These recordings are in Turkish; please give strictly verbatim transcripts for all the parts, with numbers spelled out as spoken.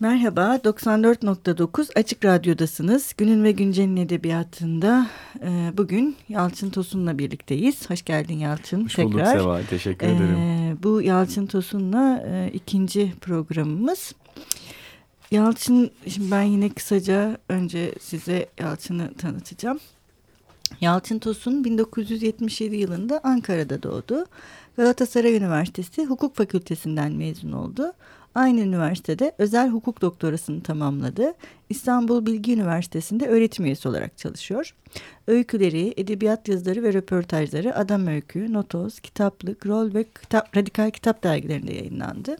Merhaba, doksan dört nokta dokuz Açık Radyo'dasınız. Günün ve Güncel'in edebiyatında e, bugün Yalçın Tosun'la birlikteyiz. Hoş geldin Yalçın. Hoş tekrar. Bulduk Seva, teşekkür e, ederim. Bu Yalçın Tosun'la e, ikinci programımız. Yalçın, şimdi ben yine kısaca önce size Yalçın'ı tanıtacağım. Yalçın Tosun bin dokuz yüz yetmiş yedi yılında Ankara'da doğdu. Galatasaray Üniversitesi Hukuk Fakültesinden mezun oldu. Aynı üniversitede özel hukuk doktorasını tamamladı. İstanbul Bilgi Üniversitesi'nde öğretim üyesi olarak çalışıyor. Öyküleri, edebiyat yazıları ve röportajları Adam Öykü, Notos, Kitaplık, Rol ve kitap, Radikal Kitap dergilerinde yayınlandı.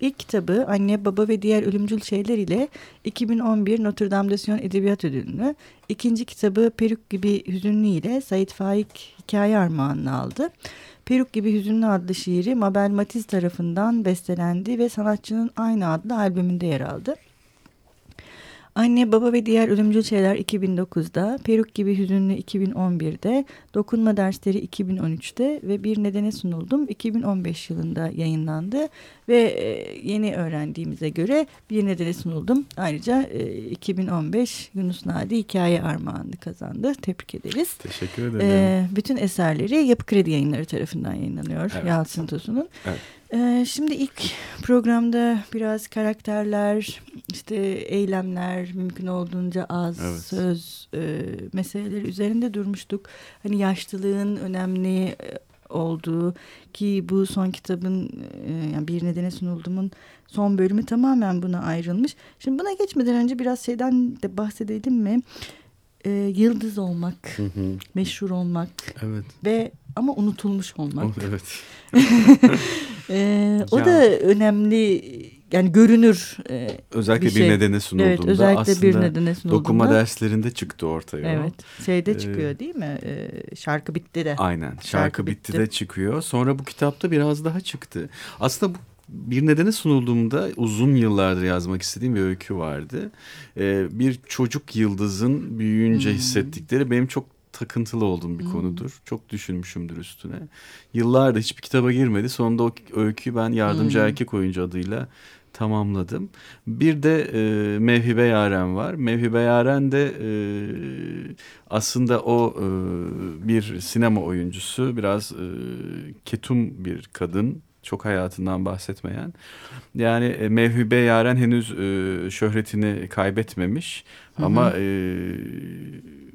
İlk kitabı Anne, Baba ve Diğer Ölümcül Şeyler ile iki bin on bir Notre Dame de Sion Edebiyat Ödülünü, ikinci kitabı Peruk Gibi Hüzünlü ile Said Faik Hikaye Armağanı aldı. Peruk Gibi Hüzünlü adlı şiiri Mabel Matiz tarafından bestelendi ve sanatçının aynı adlı albümünde yer aldı. Anne, Baba ve Diğer Ölümcül Şeyler iki bin dokuzda, Peruk Gibi Hüzünlü iki bin on birde, Dokunma Dersleri iki bin on üçte ve Bir Nedene Sunuldum iki bin on beş yılında yayınlandı. Ve yeni öğrendiğimize göre Bir Nedene Sunuldum ayrıca iki bin on beş Yunus Nadi Hikaye Armağanı kazandı. Tebrik ederiz. Teşekkür ederim. Ee, bütün eserleri Yapı Kredi Yayınları tarafından yayınlanıyor, evet. Yalçın Tosun'un. Evet. Şimdi ilk programda biraz karakterler, işte eylemler, mümkün olduğunca az, evet, söz e, meseleleri üzerinde durmuştuk. Hani yaşlılığın önemli olduğu ki bu son kitabın e, yani Bir Nedene Sunulduğumun son bölümü tamamen buna ayrılmış. Şimdi buna geçmeden önce biraz şeyden de bahsedelim mi? E, yıldız olmak, hı hı, meşhur olmak, evet, ve ama unutulmuş olmak. Evet. Ee, o yani, da önemli yani görünür e, özellikle bir, şey. bir nedene sunulduğunda, evet, özellikle aslında bir nedene sunulduğunda, dokunma derslerinde çıktı ortaya. Evet, şeyde ee, çıkıyor değil mi? Ee, şarkı bitti de. Aynen, şarkı, şarkı bitti de çıkıyor. Sonra bu kitapta biraz daha çıktı. Aslında bu Bir Nedene Sunulduğumda uzun yıllardır yazmak istediğim bir öykü vardı. Ee, bir çocuk yıldızın büyüyünce hmm. hissettikleri benim çok takıntılı olduğum bir hmm. konudur. Çok düşünmüşümdür üstüne. Yıllardır hiçbir kitaba girmedi. Sonunda o öyküyü ben yardımcı hmm. erkek oyuncu adıyla tamamladım. Bir de e, Mevhibe Yaren var. Mevhibe Yaren de e, aslında o e, bir sinema oyuncusu. Biraz e, ketum bir kadın. Çok hayatından bahsetmeyen. Yani Mevhibe Yaren henüz e, şöhretini kaybetmemiş. Hı-hı. Ama e,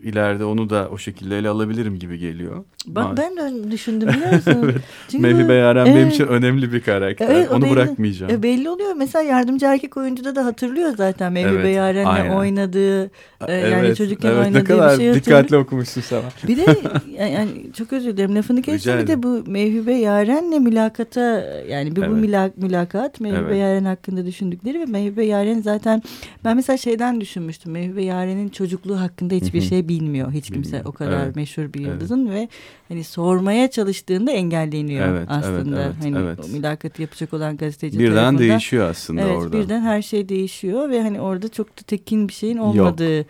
ileride onu da o şekilde ele alabilirim gibi geliyor. Bak Ma- ben de düşündüm biliyor musun? Evet. Çünkü Mevhibe Yaren e, benim için önemli bir karakter. Evet, onu belli, bırakmayacağım. E, belli oluyor. Mesela yardımcı erkek oyuncuda da hatırlıyor zaten Mevhibe, evet, Yaren'le oynadığı, e, evet, yani çocukken, evet, oynadığı bir şey hatırlıyor. Ne kadar dikkatli okumuşsun sana. Bir de yani çok özür dilerim lafını kestim. Bir de bu Mevhibe Yaren'le mülakata, yani bir, evet, bu mülak, mülakat Mevhibe, evet, Yaren hakkında düşündükleri ve Mevhibe Yaren zaten ben mesela şeyden düşünmüştüm. Mevhibe Yaren'in çocukluğu hakkında hiçbir Hı-hı. şey bilmiyor. Hiç kimse bilmiyor. O kadar, evet, meşhur bir yıldızın, evet, ve hani sormaya çalıştığında engelleniyor, evet, aslında. Evet, evet, hani, evet, o mülakatı yapacak olan gazeteci birden tarafından. Birden değişiyor aslında, evet, orada. Evet, birden her şey değişiyor ve hani orada çok da tekin bir şeyin olmadığı. Yok.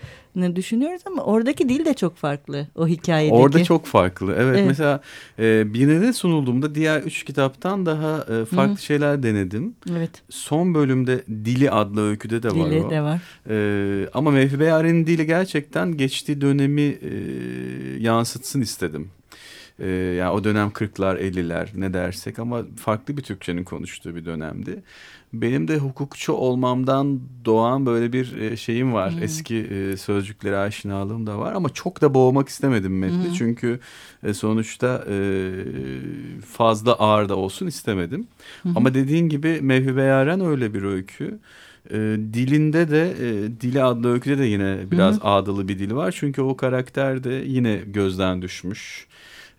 Düşünüyoruz ama oradaki dil de çok farklı o hikayedeki. Orada çok farklı. Evet, evet. Mesela e, bir nedene sunulduğumda diğer üç kitaptan daha e, farklı Hı-hı. şeyler denedim. Evet. Son bölümde Dili adlı öyküde de var dili o. Dili de var. E, ama Mevhibe Yaren'in dili gerçekten geçtiği dönemi e, yansıtsın istedim. Ee, yani o dönem kırklar, elliler ne dersek ama farklı bir Türkçenin konuştuğu bir dönemdi. Benim de hukukçu olmamdan doğan böyle bir şeyim var. Hmm. Eski e, sözcüklere aşinalığım da var ama çok da boğmak istemedim metni. Hmm. Çünkü e, sonuçta e, fazla ağır da olsun istemedim. Hmm. Ama dediğin gibi Mevhibe Yaren öyle bir öykü. E, dilinde de e, Dili adlı öyküde de yine biraz hmm. ağdalı bir dil var. Çünkü o karakter de yine gözden düşmüş.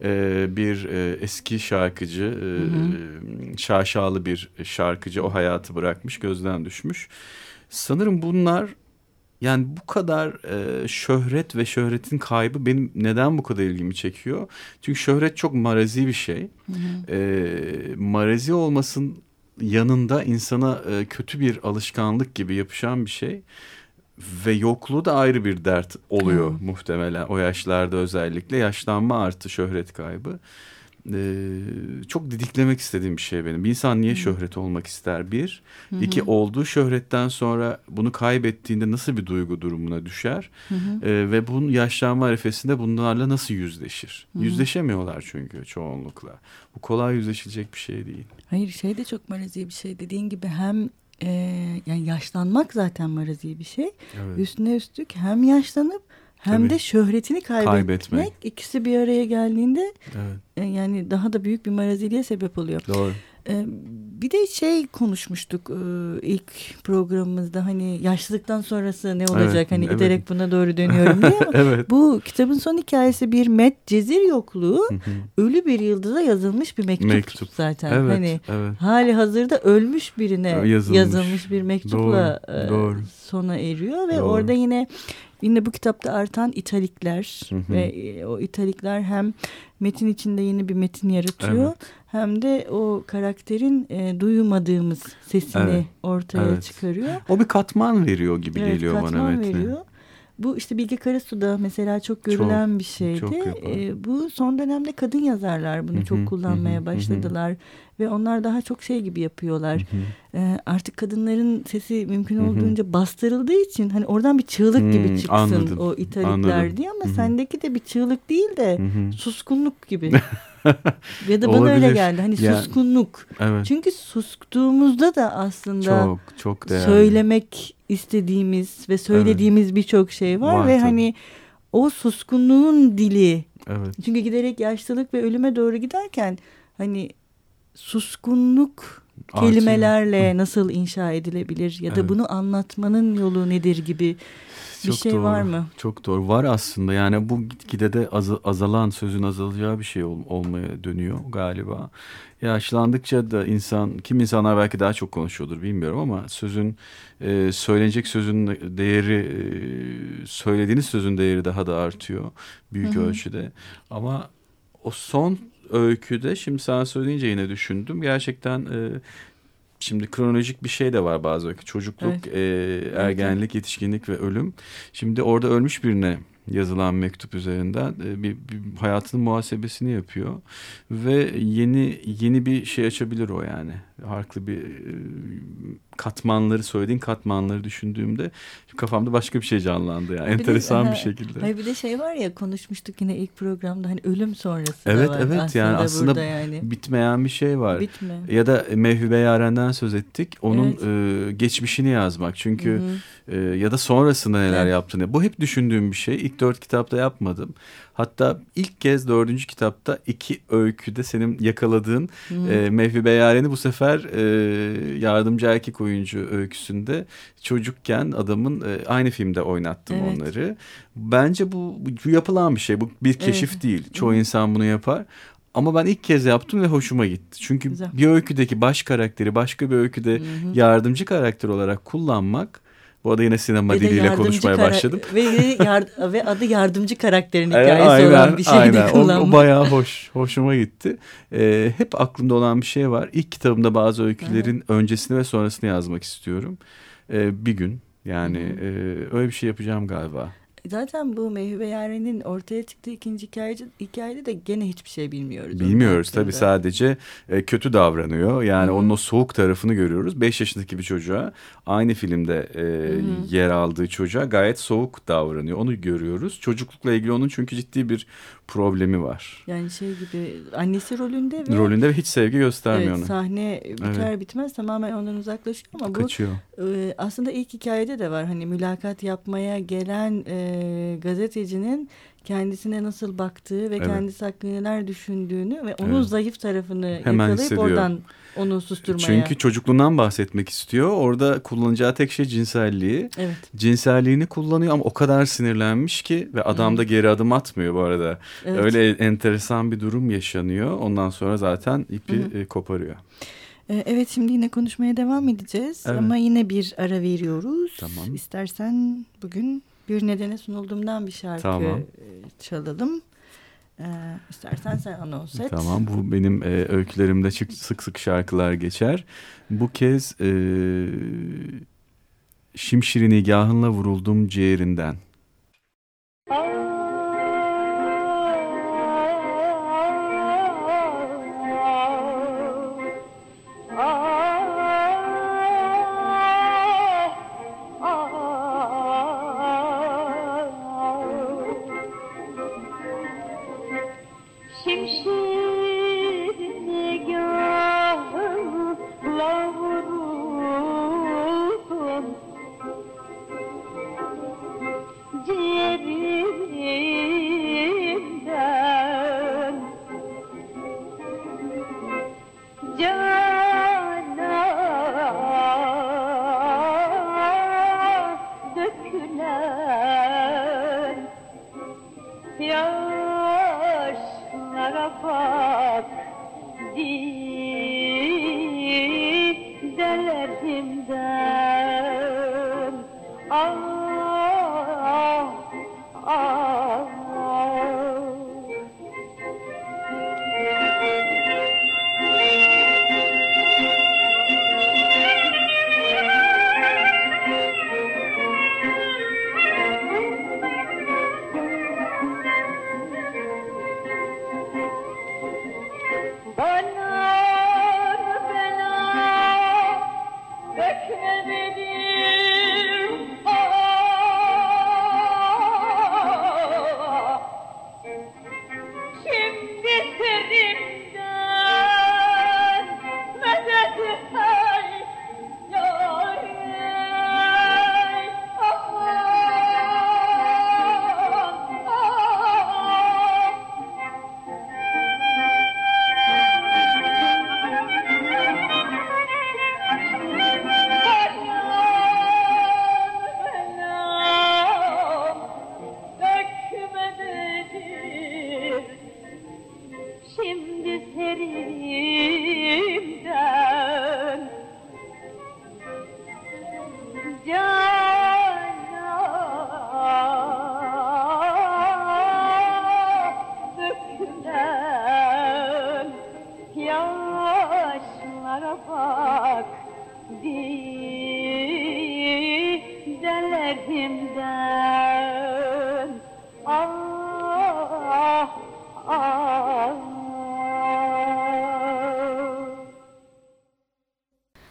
Ee, bir e, eski şarkıcı, e, şaşalı bir şarkıcı, o hayatı bırakmış, gözden düşmüş. Sanırım bunlar, yani bu kadar e, şöhret ve şöhretin kaybı benim neden bu kadar ilgimi çekiyor? Çünkü şöhret çok marazi bir şey. E, marazi olmasının yanında insana e, kötü bir alışkanlık gibi yapışan bir şey. Ve yokluğu da ayrı bir dert oluyor hmm. muhtemelen o yaşlarda, özellikle yaşlanma artı şöhret kaybı. e, çok didiklemek istediğim bir şey benim. Bir insan niye şöhret olmak ister bir? Hı-hı. İki, olduğu şöhretten sonra bunu kaybettiğinde nasıl bir duygu durumuna düşer? E, ve bunun yaşlanma arifesinde bunlarla nasıl yüzleşir? Hı-hı. Yüzleşemiyorlar çünkü çoğunlukla. Bu kolay yüzleşilecek bir şey değil. Hayır, şey de çok marazi bir şey. Dediğin gibi hem e, yani yaşlanmak zaten marazi bir şey. Evet. Üstüne üstlük hem yaşlanıp hem Tabii. de şöhretini kaybetmek, kaybetmek ikisi bir araya geldiğinde evet. yani daha da büyük bir maraziliğe sebep oluyor. Doğru. Ee, bir de şey konuşmuştuk e, ilk programımızda, hani yaşlılıktan sonrası ne olacak, evet, hani evet. giderek buna doğru dönüyorum diye ama evet. bu kitabın son hikayesi bir met cezir yokluğu ölü bir yıldıza yazılmış bir mektup, mektup. zaten evet, hani evet. hali hazırda ölmüş birine yazılmış, yazılmış bir mektupla doğru, e, doğru. sona eriyor ve doğru. orada yine Yine bu kitapta artan italikler hı hı. ve o italikler hem metin içinde yeni bir metin yaratıyor evet. hem de o karakterin e, duymadığımız sesini evet. ortaya evet. çıkarıyor. O bir katman veriyor gibi evet, geliyor bana metne. Bu işte Bilge Karasu'da mesela çok görülen çok, bir şeydi. Çok e, bu son dönemde kadın yazarlar bunu hı hı, çok kullanmaya hı hı, başladılar. Hı. Ve onlar daha çok şey gibi yapıyorlar. Hı hı. E, artık kadınların sesi mümkün olduğunca hı hı. bastırıldığı için hani oradan bir çığlık hı, gibi çıksın anladım, o italikler anladım. diye. Ama hı hı. sendeki de bir çığlık değil de hı hı. suskunluk gibi. Ya da bana Olabilir. öyle geldi. Hani yani, suskunluk. Evet. Çünkü sustuğumuzda da aslında çok, çok değerli. söylemek istediğimiz ve söylediğimiz evet. birçok şey var. var ve tabii. hani o suskunluğun dili. Evet. Çünkü giderek yaşlılık ve ölüme doğru giderken hani suskunluk Artıyor. kelimelerle nasıl inşa edilebilir ya da evet. bunu anlatmanın yolu nedir gibi bir çok şey doğru, var mı? Çok doğru. Var aslında. Yani bu gitgide de az, azalan, sözün azalacağı bir şey ol, olmaya dönüyor galiba. Yaşlandıkça da insan, kim insanlar belki daha çok konuşuyordur bilmiyorum ama sözün e, söylenecek sözün değeri, e, söylediğiniz sözün değeri daha da artıyor büyük Hı-hı. ölçüde. Ama o son öyküde şimdi sen söyleyince yine düşündüm. Gerçekten e, şimdi kronolojik bir şey de var bazı öykü. Çocukluk, evet. e, ergenlik, evet. yetişkinlik ve ölüm. Şimdi orada ölmüş birine yazılan mektup üzerinden e, bir, bir hayatının muhasebesini yapıyor. Ve yeni yeni bir şey açabilir o yani. Farklı bir e, katmanları, söylediğin katmanları düşündüğümde kafamda başka bir şey canlandı yani. Bir enteresan de, bir şekilde. Hayır, bir de şey var ya, konuşmuştuk yine ilk programda, hani ölüm sonrası evet, da var. Evet evet yani aslında yani. bitmeyen bir şey var. Bitme. Ya da Mevhibe Yaren'den söz ettik. Onun evet. e, geçmişini yazmak. Çünkü e, ya da sonrasında neler evet. yaptığını. Bu hep düşündüğüm bir şey. İlk dört kitapta yapmadım. Hatta ilk kez dördüncü kitapta iki öyküde senin yakaladığın e, Mevhibe Yaren'i bu sefer e, yardımcı erkek oyuncu öyküsünde çocukken adamın e, aynı filmde oynattım evet. onları. Bence bu, bu yapılan bir şey. Bu bir keşif evet. değil. Çoğu evet. insan bunu yapar. Ama ben ilk kez yaptım ve hoşuma gitti. Çünkü Güzel. bir öyküdeki baş karakteri başka bir öyküde Hı-hı. yardımcı karakter olarak kullanmak. Bu arada yine sinema ve diliyle konuşmaya kara- başladım. Ve, yard- ve adı yardımcı karakterin hikayesi aynen, olan bir şey de kullanmak. O, o bayağı hoş, hoşuma gitti. Ee, hep aklımda olan bir şey var. İlk kitabımda bazı öykülerin evet. öncesini ve sonrasını yazmak istiyorum. Ee, bir gün yani e, öyle bir şey yapacağım galiba. Zaten bu Mevhibe Yaren'in ortaya çıktığı ikinci hikayede, hikayede de gene hiçbir şey bilmiyoruz. Bilmiyoruz tabii, sadece e, kötü davranıyor. Yani Hı-hı. onun o soğuk tarafını görüyoruz. Beş yaşındaki bir çocuğa, aynı filmde e, yer aldığı çocuğa gayet soğuk davranıyor. Onu görüyoruz. Çocuklukla ilgili onun çünkü ciddi bir problemi var. Yani şey gibi, annesi rolünde ve... Rolünde ve hiç sevgi göstermiyor evet, ona. Sahne biter evet. bitmez tamamen ondan uzaklaşıyor ama Kaçıyor. bu e, aslında ilk hikayede de var. Hani mülakat yapmaya gelen... E, gazetecinin kendisine nasıl baktığı ve evet. kendisi hakkında neler düşündüğünü ve onun evet. zayıf tarafını Hemen yakalayıp hissediyor. oradan onu susturmaya. Çünkü çocukluğundan bahsetmek istiyor. Orada kullanacağı tek şey cinselliği. Evet. Cinselliğini kullanıyor ama o kadar sinirlenmiş ki ve adam da geri adım atmıyor bu arada. Evet. Öyle enteresan bir durum yaşanıyor. Ondan sonra zaten ipi Hı-hı. koparıyor. Evet, şimdi yine konuşmaya devam edeceğiz evet. ama yine bir ara veriyoruz. Tamam. İstersen bugün Bir Nedene Sunulduğumdan bir şarkı tamam. çalalım. Ee, istersen sen anons et. Tamam, bu benim e, öykülerimde çık, sık sık şarkılar geçer. Bu kez e, Şimşiri Nigahınla Vuruldum Ciğerinden.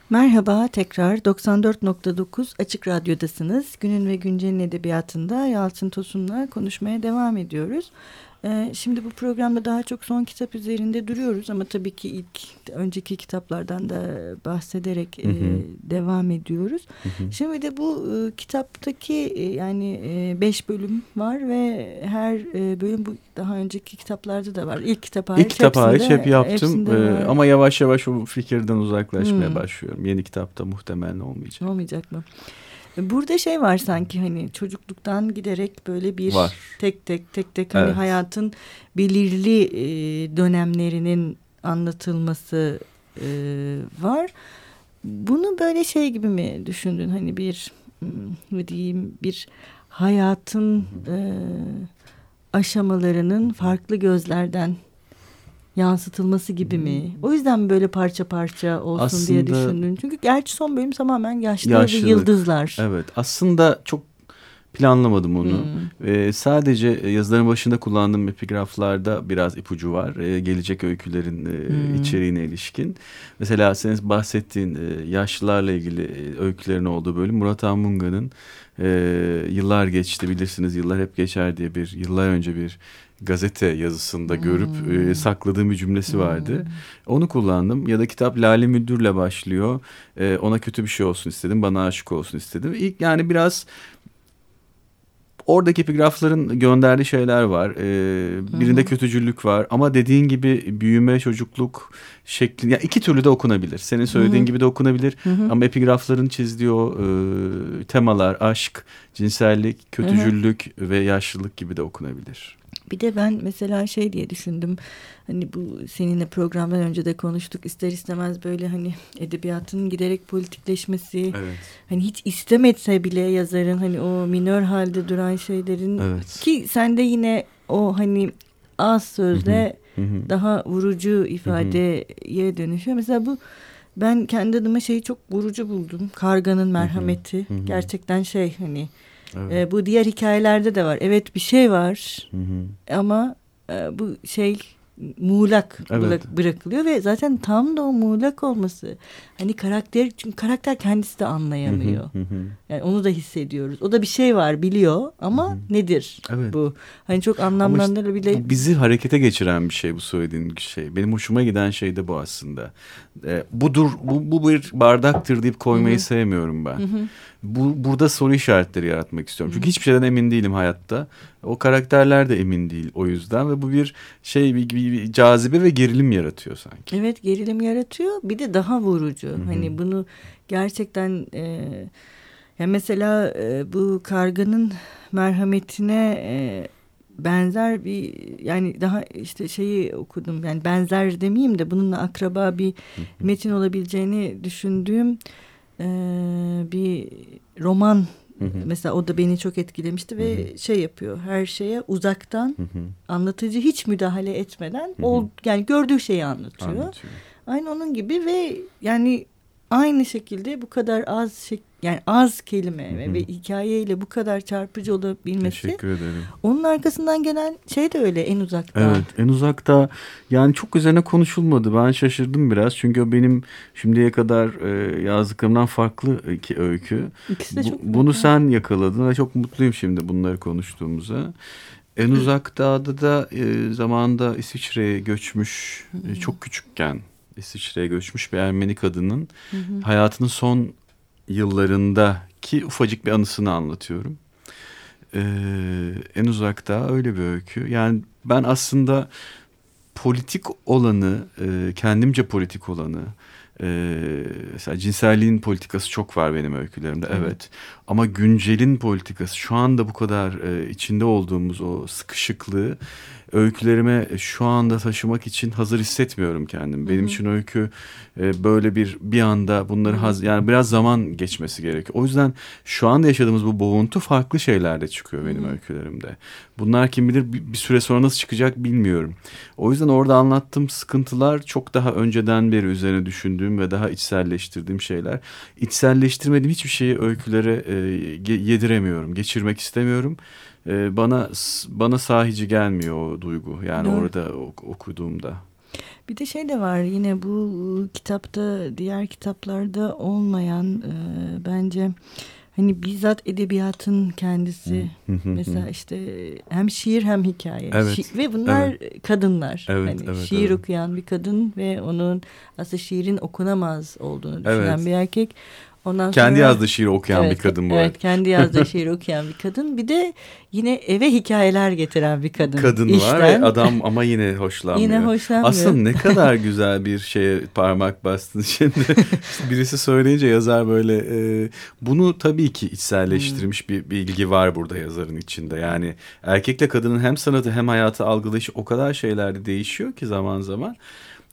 Merhaba, tekrar doksan dört nokta dokuz Açık Radyo'dasınız. Günün ve Güncel'in edebiyatında Yalçın Tosun'la konuşmaya devam ediyoruz. Ee, şimdi bu programda daha çok son kitap üzerinde duruyoruz ama tabii ki ilk önceki kitaplardan da bahsederek hı hı. E, devam ediyoruz. Hı hı. Şimdi de bu e, kitaptaki e, yani e, beş bölüm var ve her e, bölüm bu daha önceki kitaplarda da var. İlk kitap hariç, ilk kitap hariç hep yaptım e, ama yavaş yavaş o fikirden uzaklaşmaya hı. başlıyorum. Yeni kitapta muhtemelen olmayacak. Olmayacak mı? Burada şey var sanki hani çocukluktan giderek böyle bir var. tek tek tek tek hani evet. hayatın belirli dönemlerinin anlatılması var. Bunu böyle şey gibi mi düşündün? Hani bir ne diyeyim bir hayatın aşamalarının farklı gözlerden yansıtılması gibi mi? O yüzden böyle parça parça olsun aslında, diye düşündüm. Çünkü gerçi son bölüm tamamen yaşlı ve yıldızlar. Evet. Aslında çok planlamadım onu. Hmm. Ee, sadece yazıların başında kullandığım epigraflarda biraz ipucu var. Ee, gelecek öykülerin e, hmm. içeriğine ilişkin. Mesela senin bahsettiğin e, yaşlılarla ilgili öykülerin olduğu bölüm Murat Anmunga'nın e, yıllar geçti bilirsiniz yıllar hep geçer diye bir yıllar önce bir gazete yazısında görüp hmm. e, sakladığım bir cümlesi vardı. Hmm. Onu kullandım. Ya da kitap Lale Müdür'le başlıyor. E, ona kötü bir şey olsun istedim. Bana aşık olsun istedim. İlk yani biraz oradaki epigrafların gönderdiği şeyler var. E, birinde hmm. kötücüllük var. Ama dediğin gibi büyüme, çocukluk şekli. Yani iki türlü de okunabilir. Senin söylediğin hmm. gibi de okunabilir. Hmm. Ama epigrafların çizdiği o e, temalar, aşk, cinsellik, kötücüllük hmm. ve yaşlılık gibi de okunabilir. Bir de ben mesela şey diye düşündüm hani bu seninle programdan önce de konuştuk ister istemez böyle hani edebiyatın giderek politikleşmesi evet. hani hiç istemetse bile yazarın hani o minör halde duran şeylerin evet. ki sen de yine o hani az sözle daha vurucu ifadeye dönüşüyor mesela bu ben kendi adıma şeyi çok vurucu buldum Karganın Merhameti gerçekten şey hani evet. E, bu diğer hikayelerde de var. Evet bir şey var hı hı. ama e, bu şey muğlak evet. bırakılıyor ve zaten tam da o muğlak olması. Hani karakter çünkü karakter kendisi de anlayamıyor. Hı hı hı. Yani onu da hissediyoruz. O da bir şey var biliyor ama hı hı. nedir evet. bu? Hani çok anlamlandırılabilir. İşte bizi harekete geçiren bir şey bu söylediğin şey. Benim hoşuma giden şey de bu aslında. E, budur bu, bu bir bardaktır deyip koymayı hı hı. sevmiyorum ben. Hı hı. Bu, burada soru işaretleri yaratmak istiyorum. Çünkü hiçbir şeyden emin değilim hayatta. O karakterler de emin değil o yüzden. Ve bu bir şey bir, bir, bir cazibe ve gerilim yaratıyor sanki. Evet gerilim yaratıyor. Bir de daha vurucu. Hı-hı. Hani bunu gerçekten... E, ya mesela e, bu Karganın Merhametine... E, benzer bir yani daha işte şeyi okudum yani benzer demeyeyim de bununla akraba bir metin olabileceğini düşündüğüm... Ee, bir roman Hı hı. Mesela o da beni çok etkilemişti ve hı hı. şey yapıyor, her şeye uzaktan, hı hı. anlatıcı hiç müdahale etmeden, hı hı. O, yani gördüğü şeyi anlatıyor. anlatıyor. Aynı onun gibi ve yani aynı şekilde bu kadar az şey, yani az kelime, hı hı. ve hikayeyle bu kadar çarpıcı olabilmesi. Teşekkür ederim. Onun arkasından gelen şey de öyle, en uzakta. Evet, en uzakta, yani çok üzerine konuşulmadı. Ben şaşırdım biraz çünkü benim şimdiye kadar e, yazdıklarımdan farklı iki öykü. İkisi de bu, çok bunu mutlu. Sen yakaladın ve çok mutluyum şimdi bunları konuştuğumuza. En uzakta da, da e, zamanında İsviçre'ye göçmüş, hı hı. E, çok küçükken İsviçre'ye göçmüş bir Ermeni kadının, hı hı. hayatının son yıllarındaki ufacık bir anısını anlatıyorum. Ee, en uzakta öyle bir öykü. Yani ben aslında politik olanı, e, kendimce politik olanı, e, mesela cinselliğin politikası çok var benim öykülerimde, evet. evet. Ama güncelin politikası, şu anda bu kadar e, içinde olduğumuz o sıkışıklığı öykülerime şu anda taşımak için hazır hissetmiyorum kendimi. Benim hı hı. için öykü e, böyle bir bir anda bunları haz, yani biraz zaman geçmesi gerekiyor. O yüzden şu anda yaşadığımız bu boğuntu farklı şeylerde çıkıyor benim hı hı. öykülerimde. Bunlar kim bilir bir, bir süre sonra nasıl çıkacak bilmiyorum. O yüzden orada anlattığım sıkıntılar çok daha önceden beri üzerine düşündüğüm ve daha içselleştirdiğim şeyler. İçselleştirmediğim hiçbir şeyi öykülere e, yediremiyorum, geçirmek istemiyorum. Bana bana sahici gelmiyor o duygu, yani evet. orada okuduğumda. Bir de şey de var yine bu kitapta, diğer kitaplarda olmayan e, bence hani bizzat edebiyatın kendisi. Mesela işte hem şiir hem hikaye, evet. Şi- ve bunlar evet. kadınlar. Evet, hani evet, şiir evet. okuyan bir kadın ve onun aslında şiirin okunamaz olduğunu düşünen evet. bir erkek. Ondan kendi sonra, yazdığı şiiri okuyan evet, bir kadın bu. Evet, kendi yazdığı şiiri okuyan bir kadın. Bir de yine eve hikayeler getiren bir kadın. Kadın İşten. Var adam ama yine hoşlanmıyor. Yine hoşlanmıyor. Aslında ne kadar güzel bir şeye parmak bastın şimdi. Birisi söyleyince yazar böyle. E, bunu tabii ki içselleştirmiş bir bilgi var burada yazarın içinde. Yani erkekle kadının hem sanatı hem hayatı algılayışı o kadar şeylerde değişiyor ki zaman zaman.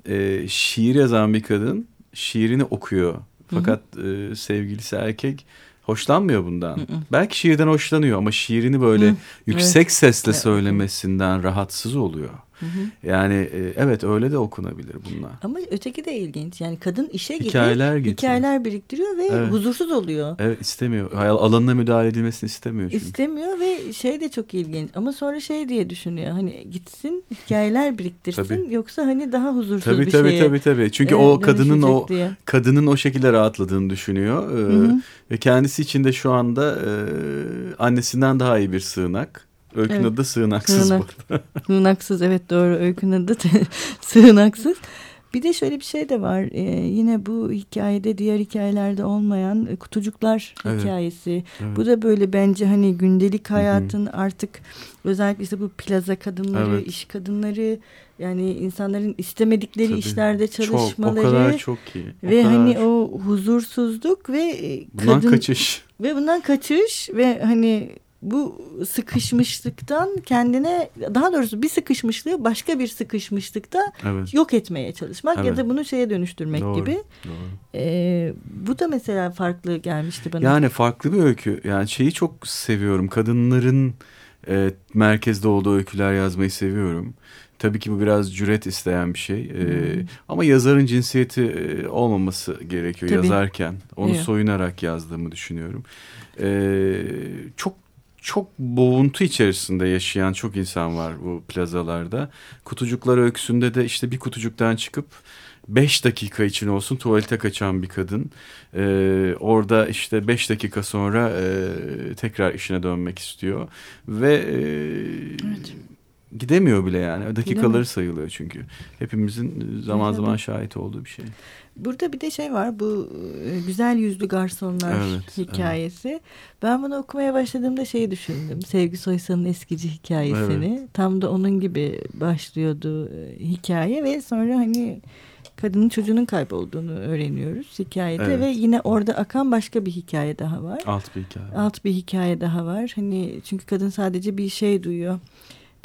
E, şiir yazan bir kadın şiirini okuyor. Fakat e, sevgilisi erkek hoşlanmıyor bundan. Hı-hı. Belki şiirden hoşlanıyor ama şiirini böyle Hı-hı. yüksek evet. sesle söylemesinden rahatsız oluyor. Hı-hı. Yani e, evet öyle de okunabilir bunlar. Ama öteki de ilginç. Yani kadın işe gidiyor, hikayeler, hikayeler biriktiriyor ve evet. huzursuz oluyor. Evet, istemiyor. Hayal alanına müdahale edilmesini istemiyor çünkü. İstemiyor ve şey de çok ilginç. Ama sonra şey diye düşünüyor. Hani gitsin hikayeler biriktirsin tabii. yoksa hani daha huzursuz tabii, bir tabii, şeye. Tabii tabii tabii. Çünkü e, o kadının o diye. kadının o şekilde rahatladığını düşünüyor. Ee, ve kendisi için de şu anda e, annesinden daha iyi bir sığınak. Öykünün evet. adı da Sığınaksız. Sığınak. Sığınaksız, evet doğru, öykünün adı Sığınaksız. Bir de şöyle bir şey de var. Ee, yine bu hikayede diğer hikayelerde olmayan e, Kutucuklar evet. hikayesi. Evet. Bu da böyle bence hani gündelik hayatın Hı-hı. artık özellikle işte bu plaza kadınları, evet. iş kadınları, yani insanların istemedikleri tabii. işlerde çalışmaları. Çok, o kadar çok iyi. O ve kadar... hani o huzursuzluk ve bundan kadın, kaçış. Ve bundan kaçış ve hani bu sıkışmışlıktan kendine, daha doğrusu bir sıkışmışlığı başka bir sıkışmışlıkta evet. yok etmeye çalışmak evet. ya da bunu şeye dönüştürmek doğru, gibi. Doğru. Ee, bu da mesela farklı gelmişti bana. Yani farklı bir öykü. Yani şeyi çok seviyorum. Kadınların e, merkezde olduğu öyküler yazmayı seviyorum. Tabii ki bu biraz cüret isteyen bir şey. Ee, hmm. Ama yazarın cinsiyeti olmaması gerekiyor tabii. yazarken. Onu evet. soyunarak yazdığımı düşünüyorum. Ee, çok Çok boğuntu içerisinde yaşayan çok insan var bu plazalarda. Kutucuklar öyküsünde de işte bir kutucuktan çıkıp beş dakika için olsun tuvalete kaçan bir kadın. Ee, orada işte beş dakika sonra e, tekrar işine dönmek istiyor. Ve e, evet. gidemiyor bile yani. Dakikaları Gidemem. sayılıyor çünkü. Hepimizin zaman evet, zaman şahit olduğu bir şey. Burada bir de şey var, bu güzel yüzlü garsonlar evet, hikayesi. Evet. Ben bunu okumaya başladığımda şeyi düşündüm. Sevgi Soysal'ın eskici hikayesini. Evet. Tam da onun gibi başlıyordu hikaye ve sonra hani kadının çocuğunun kaybolduğunu öğreniyoruz hikayede evet. ve yine orada akan başka bir hikaye daha var. Alt bir hikaye. Alt bir hikaye daha var. Hani çünkü kadın sadece bir şey duyuyor.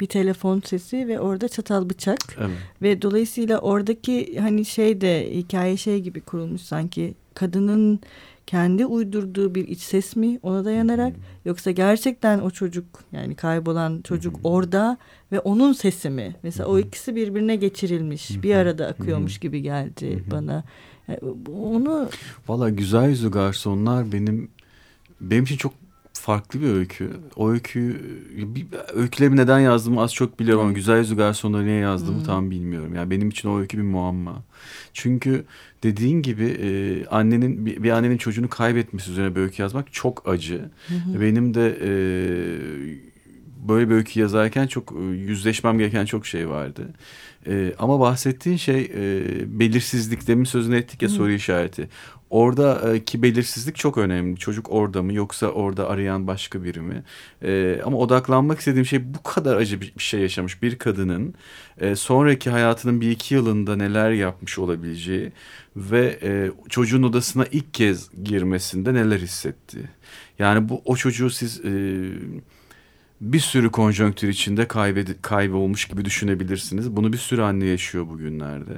Bir telefon sesi ve orada çatal bıçak evet. ve dolayısıyla oradaki hani şey de hikaye şey gibi kurulmuş sanki kadının kendi uydurduğu bir iç ses mi ona dayanarak, hmm. yoksa gerçekten o çocuk, yani kaybolan çocuk hmm. orada ve onun sesi mi? Mesela hmm. o ikisi birbirine geçirilmiş, hmm. bir arada akıyormuş hmm. gibi geldi hmm. bana. Yani onu... Valla Güzel Yüzlü Garsonlar benim benim için çok farklı bir öykü. O öykü, bir, öykülerimi neden yazdığımı az çok biliyorum ama Güzel Yüzlü Garsonları niye yazdığımı hmm. tam bilmiyorum. Yani benim için o öykü bir muamma. Çünkü dediğin gibi e, annenin bir, bir annenin çocuğunu kaybetmesi üzerine bir öykü yazmak çok acı. Hmm. Benim de e, böyle bir öykü yazarken çok yüzleşmem gereken çok şey vardı. E, ama bahsettiğin şey e, belirsizlik. Demin sözünü ettik ya, hmm. soru işareti. Oradaki belirsizlik çok önemli. Çocuk orada mı, yoksa orada arayan başka biri mi? Ee, ama odaklanmak istediğim şey, bu kadar acı bir şey yaşamış bir kadının e, sonraki hayatının bir iki yılında neler yapmış olabileceği ve e, çocuğun odasına ilk kez girmesinde neler hissetti. Yani bu, o çocuğu siz e, bir sürü konjonktür içinde kaybed- kaybolmuş gibi düşünebilirsiniz. Bunu bir sürü anne yaşıyor bugünlerde.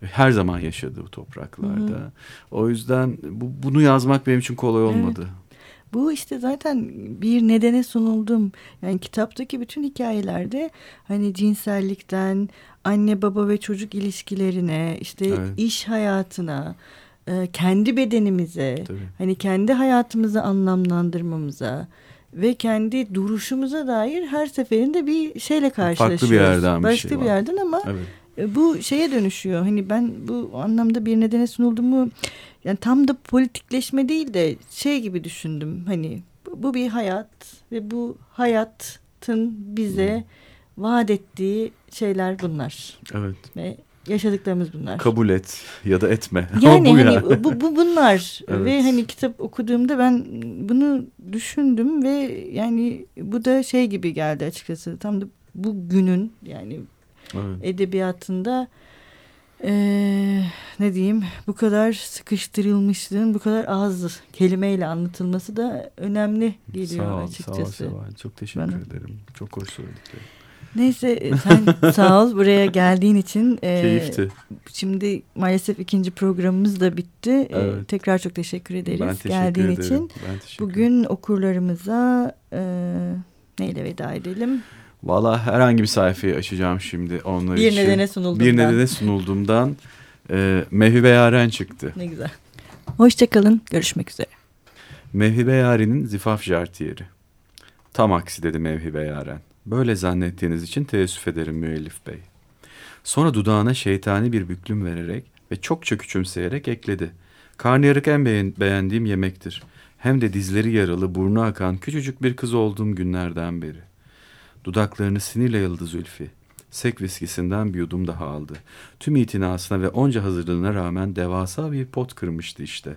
Her zaman yaşadı bu topraklarda. Hı-hı. O yüzden bu, bunu yazmak benim için kolay olmadı. Evet. Bu işte zaten bir nedene sunuldum. Yani kitaptaki bütün hikayelerde hani cinsellikten, anne baba ve çocuk ilişkilerine, işte evet. iş hayatına, kendi bedenimize, tabii. hani kendi hayatımızı anlamlandırmamıza ve kendi duruşumuza dair her seferinde bir şeyle karşılaşıyoruz. Farklı bir yerden bir şey var. Başka bir yerden ama... Evet. Bu şeye dönüşüyor. Hani ben bu anlamda bir nedene sunulduğumu, yani tam da politikleşme değil de şey gibi düşündüm. Hani bu bir hayat ve bu hayatın bize vaat ettiği şeyler bunlar. Evet. Ve yaşadıklarımız bunlar. Kabul et ya da etme. Yani bu, hani ya. bu, bu bunlar evet. Ve hani kitap okuduğumda ben bunu düşündüm ve yani bu da şey gibi geldi açıkçası. Tam da bu günün, yani evet. edebiyatında e, ne diyeyim, bu kadar sıkıştırılmışlığın bu kadar az kelimeyle anlatılması da önemli geliyor sağ ol, açıkçası. Sağ ol Seval. Çok teşekkür Bana. ederim. Çok hoş söylediklerim. Neyse, sen sağ ol buraya geldiğin için. E, Keyifti. Şimdi maalesef ikinci programımız da bitti. Evet. E, tekrar çok teşekkür ederiz ben teşekkür geldiğin ederim. için. Ben teşekkür Bugün okurlarımıza e, neyle veda edelim? Valla herhangi bir sayfayı açacağım şimdi onlar bir için. Bir nedene sunulduğumdan. Bir nedene sunulduğumdan e, Mevhibe Yaren çıktı. Ne güzel. Hoşçakalın. Görüşmek üzere. Mevhibe Yaren'in Zifaf Jartiyeri. Tam aksi dedi Mevhibe Yaren. Böyle zannettiğiniz için teessüf ederim müellif bey. Sonra dudağına şeytani bir büklüm vererek ve çokça küçümseyerek ekledi. Karnıyarık en beğen- beğendiğim yemektir. Hem de dizleri yaralı, burnu akan küçücük bir kız olduğum günlerden beri. Dudaklarını sinirle yaladı Zülfü. Sek viskisinden bir yudum daha aldı. Tüm itinasına ve onca hazırlığına rağmen devasa bir pot kırmıştı işte.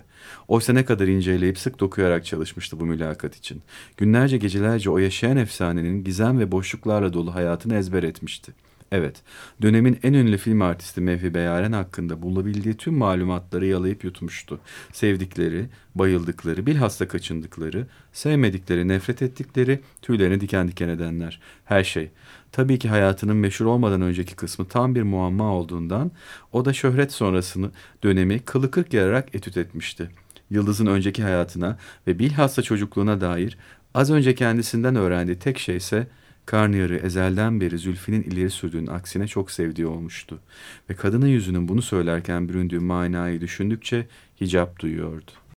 Oysa ne kadar inceleyip sık dokuyarak çalışmıştı bu mülakat için. Günlerce gecelerce o yaşayan efsanenin gizem ve boşluklarla dolu hayatını ezber etmişti. Evet, dönemin en ünlü film artisti Mevhibe Yaren hakkında bulabildiği tüm malumatları yalayıp yutmuştu. Sevdikleri, bayıldıkları, bilhassa kaçındıkları, sevmedikleri, nefret ettikleri, tüylerini diken diken edenler. Her şey. Tabii ki hayatının meşhur olmadan önceki kısmı tam bir muamma olduğundan o da şöhret sonrasını dönemi kılı kırk yararak etüt etmişti. Yıldız'ın önceki hayatına ve bilhassa çocukluğuna dair az önce kendisinden öğrendiği tek şey ise... Karnıyarığı ezelden beri Zülfi'nin ileri sürdüğünün aksine çok sevdiği olmuştu ve kadının yüzünün bunu söylerken büründüğü manayı düşündükçe hicap duyuyordu.